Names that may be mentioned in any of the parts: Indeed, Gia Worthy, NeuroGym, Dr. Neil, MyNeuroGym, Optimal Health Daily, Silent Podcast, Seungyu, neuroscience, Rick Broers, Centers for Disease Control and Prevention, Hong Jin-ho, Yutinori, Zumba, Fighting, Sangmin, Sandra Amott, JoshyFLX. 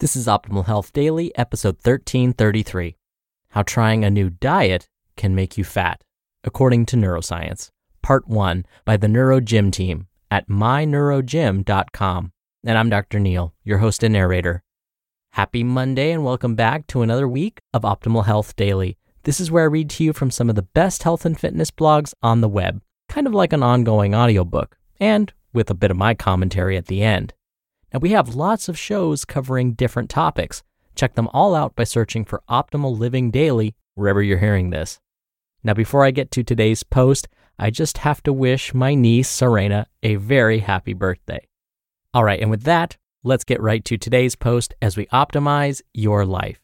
This is Optimal Health Daily, episode 1333, How Trying a New Diet Can Make You Fat, According to Neuroscience, Part 1 by the NeuroGym team at myneurogym.com. And I'm Dr. Neil, your host and narrator. Happy Monday and welcome back to another week of Optimal Health Daily. This is where I read to you from some of the best health and fitness blogs on the web, kind of like an ongoing audiobook, and with a bit of my commentary at the end. And we have lots of shows covering different topics. Check them all out by searching for Optimal Living Daily wherever you're hearing this. Now, before I get to today's post, I just have to wish my niece, Serena, a very happy birthday. All right, and with that, let's get right to today's post as we optimize your life.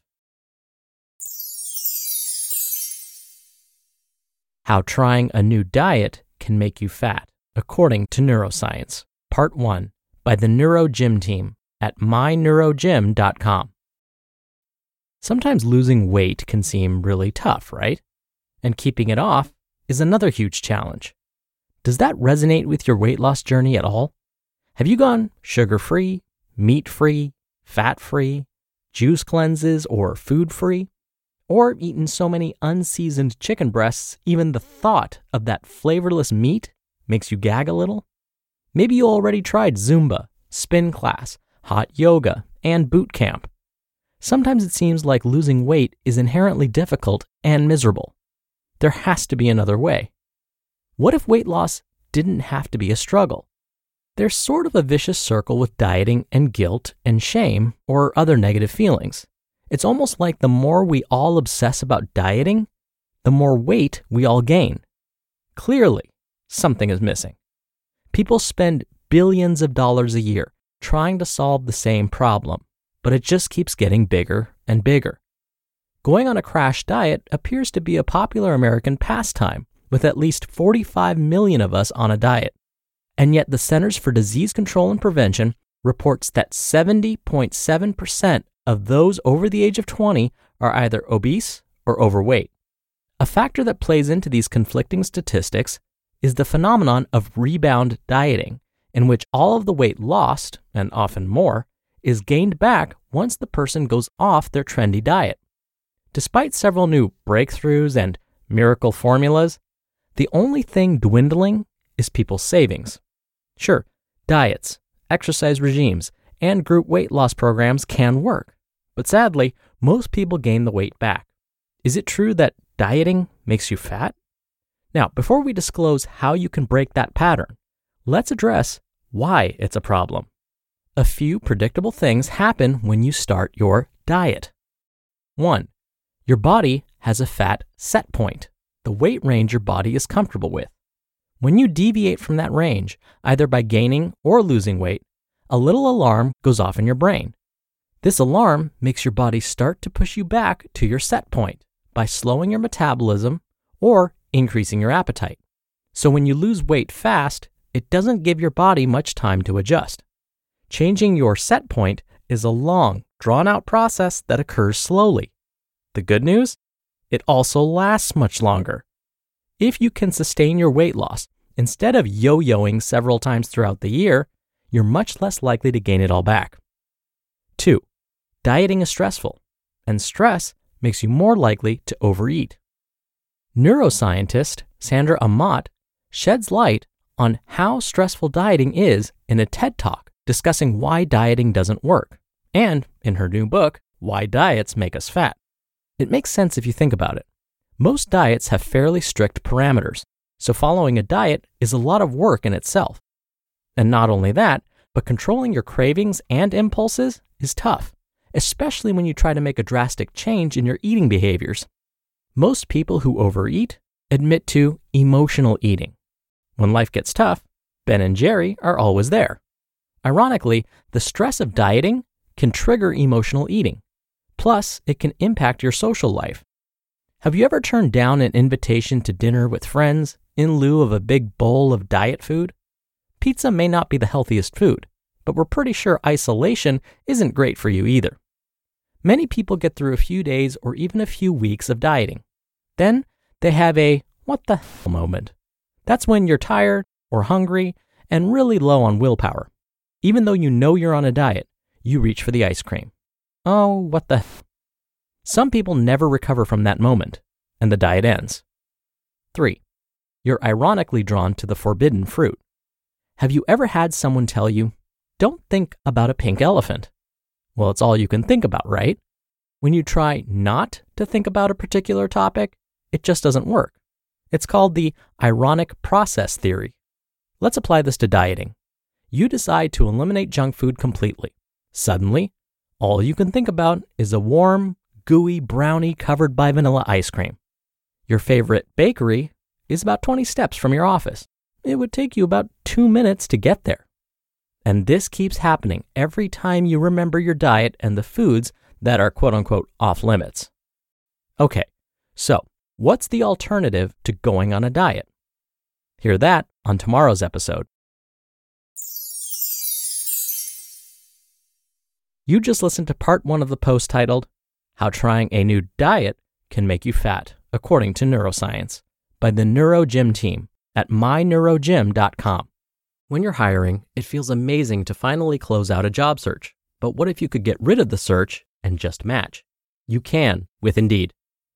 How Trying a New Diet Can Make You Fat, According to Neuroscience, Part 1. By the NeuroGym team at myneurogym.com. Sometimes losing weight can seem really tough, right? And keeping it off is another huge challenge. Does that resonate with your weight loss journey at all? Have you gone sugar-free, meat-free, fat-free, juice cleanses, or food-free? Or eaten so many unseasoned chicken breasts, even the thought of that flavorless meat makes you gag a little? Maybe you already tried Zumba, spin class, hot yoga, and boot camp. Sometimes it seems like losing weight is inherently difficult and miserable. There has to be another way. What if weight loss didn't have to be a struggle? There's sort of a vicious circle with dieting and guilt and shame or other negative feelings. It's almost like the more we all obsess about dieting, the more weight we all gain. Clearly, something is missing. People spend billions of dollars a year trying to solve the same problem, but it just keeps getting bigger and bigger. Going on a crash diet appears to be a popular American pastime, with at least 45 million of us on a diet. And yet the Centers for Disease Control and Prevention reports that 70.7% of those over the age of 20 are either obese or overweight. A factor that plays into these conflicting statistics is the phenomenon of rebound dieting, in which all of the weight lost, and often more, is gained back once the person goes off their trendy diet. Despite several new breakthroughs and miracle formulas, the only thing dwindling is people's savings. Sure, diets, exercise regimes, and group weight loss programs can work, but sadly, most people gain the weight back. Is it true that dieting makes you fat? Now, before we disclose how you can break that pattern, let's address why it's a problem. A few predictable things happen when you start your diet. 1. Your body has a fat set point, the weight range your body is comfortable with. When you deviate from that range, either by gaining or losing weight, a little alarm goes off in your brain. This alarm makes your body start to push you back to your set point by slowing your metabolism or increasing your appetite. So when you lose weight fast, it doesn't give your body much time to adjust. Changing your set point is a long, drawn-out process that occurs slowly. The good news? It also lasts much longer. If you can sustain your weight loss, instead of yo-yoing several times throughout the year, you're much less likely to gain it all back. 2. Dieting is stressful, and stress makes you more likely to overeat. Neuroscientist Sandra Amott sheds light on how stressful dieting is in a TED Talk discussing why dieting doesn't work, and in her new book, Why Diets Make Us Fat. It makes sense if you think about it. Most diets have fairly strict parameters, so following a diet is a lot of work in itself. And not only that, but controlling your cravings and impulses is tough, especially when you try to make a drastic change in your eating behaviors. Most people who overeat admit to emotional eating. When life gets tough, Ben and Jerry are always there. Ironically, the stress of dieting can trigger emotional eating. Plus, it can impact your social life. Have you ever turned down an invitation to dinner with friends in lieu of a big bowl of diet food? Pizza may not be the healthiest food, but we're pretty sure isolation isn't great for you either. Many people get through a few days or even a few weeks of dieting. Then they have a what the hell moment. That's when you're tired or hungry and really low on willpower. Even though you know you're on a diet, you reach for the ice cream. Oh, what the hell. Some people never recover from that moment, and the diet ends. 3. You're ironically drawn to the forbidden fruit. Have you ever had someone tell you, don't think about a pink elephant? Well, it's all you can think about, right? When you try not to think about a particular topic, it just doesn't work. It's called the ironic process theory. Let's apply this to dieting. You decide to eliminate junk food completely. Suddenly, all you can think about is a warm, gooey brownie covered by vanilla ice cream. Your favorite bakery is about 20 steps from your office. It would take you about 2 minutes to get there. And this keeps happening every time you remember your diet and the foods that are quote-unquote off limits. Okay, so what's the alternative to going on a diet? Hear that on tomorrow's episode. You just listened to part 1 of the post titled, How Trying a New Diet Can Make You Fat, According to Neuroscience, by the NeuroGym team at myneurogym.com. When you're hiring, it feels amazing to finally close out a job search. But what if you could get rid of the search and just match? You can with Indeed.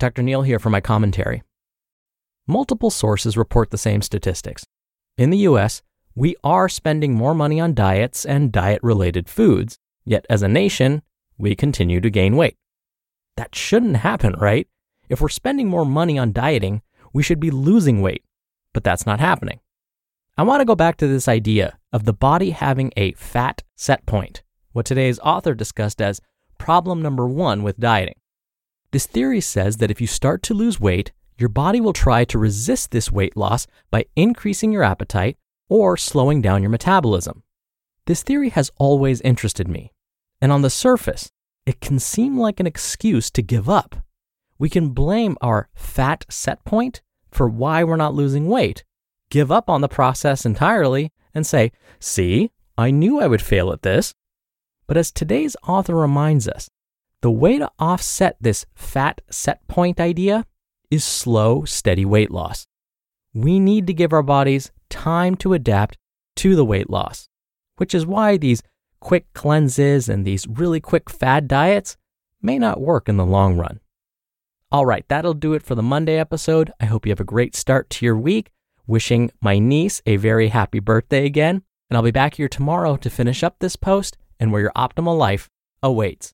Dr. Neil here for my commentary. Multiple sources report the same statistics. In the U.S., we are spending more money on diets and diet-related foods, yet as a nation, we continue to gain weight. That shouldn't happen, right? If we're spending more money on dieting, we should be losing weight, but that's not happening. I want to go back to this idea of the body having a fat set point, what today's author discussed as problem number 1 with dieting. This theory says that if you start to lose weight, your body will try to resist this weight loss by increasing your appetite or slowing down your metabolism. This theory has always interested me. And on the surface, it can seem like an excuse to give up. We can blame our fat set point for why we're not losing weight, give up on the process entirely, and say, see, I knew I would fail at this. But as today's author reminds us, the way to offset this fat set point idea is slow, steady weight loss. We need to give our bodies time to adapt to the weight loss, which is why these quick cleanses and these really quick fad diets may not work in the long run. All right, that'll do it for the Monday episode. I hope you have a great start to your week. Wishing my niece a very happy birthday again, and I'll be back here tomorrow to finish up this post and where your optimal life awaits.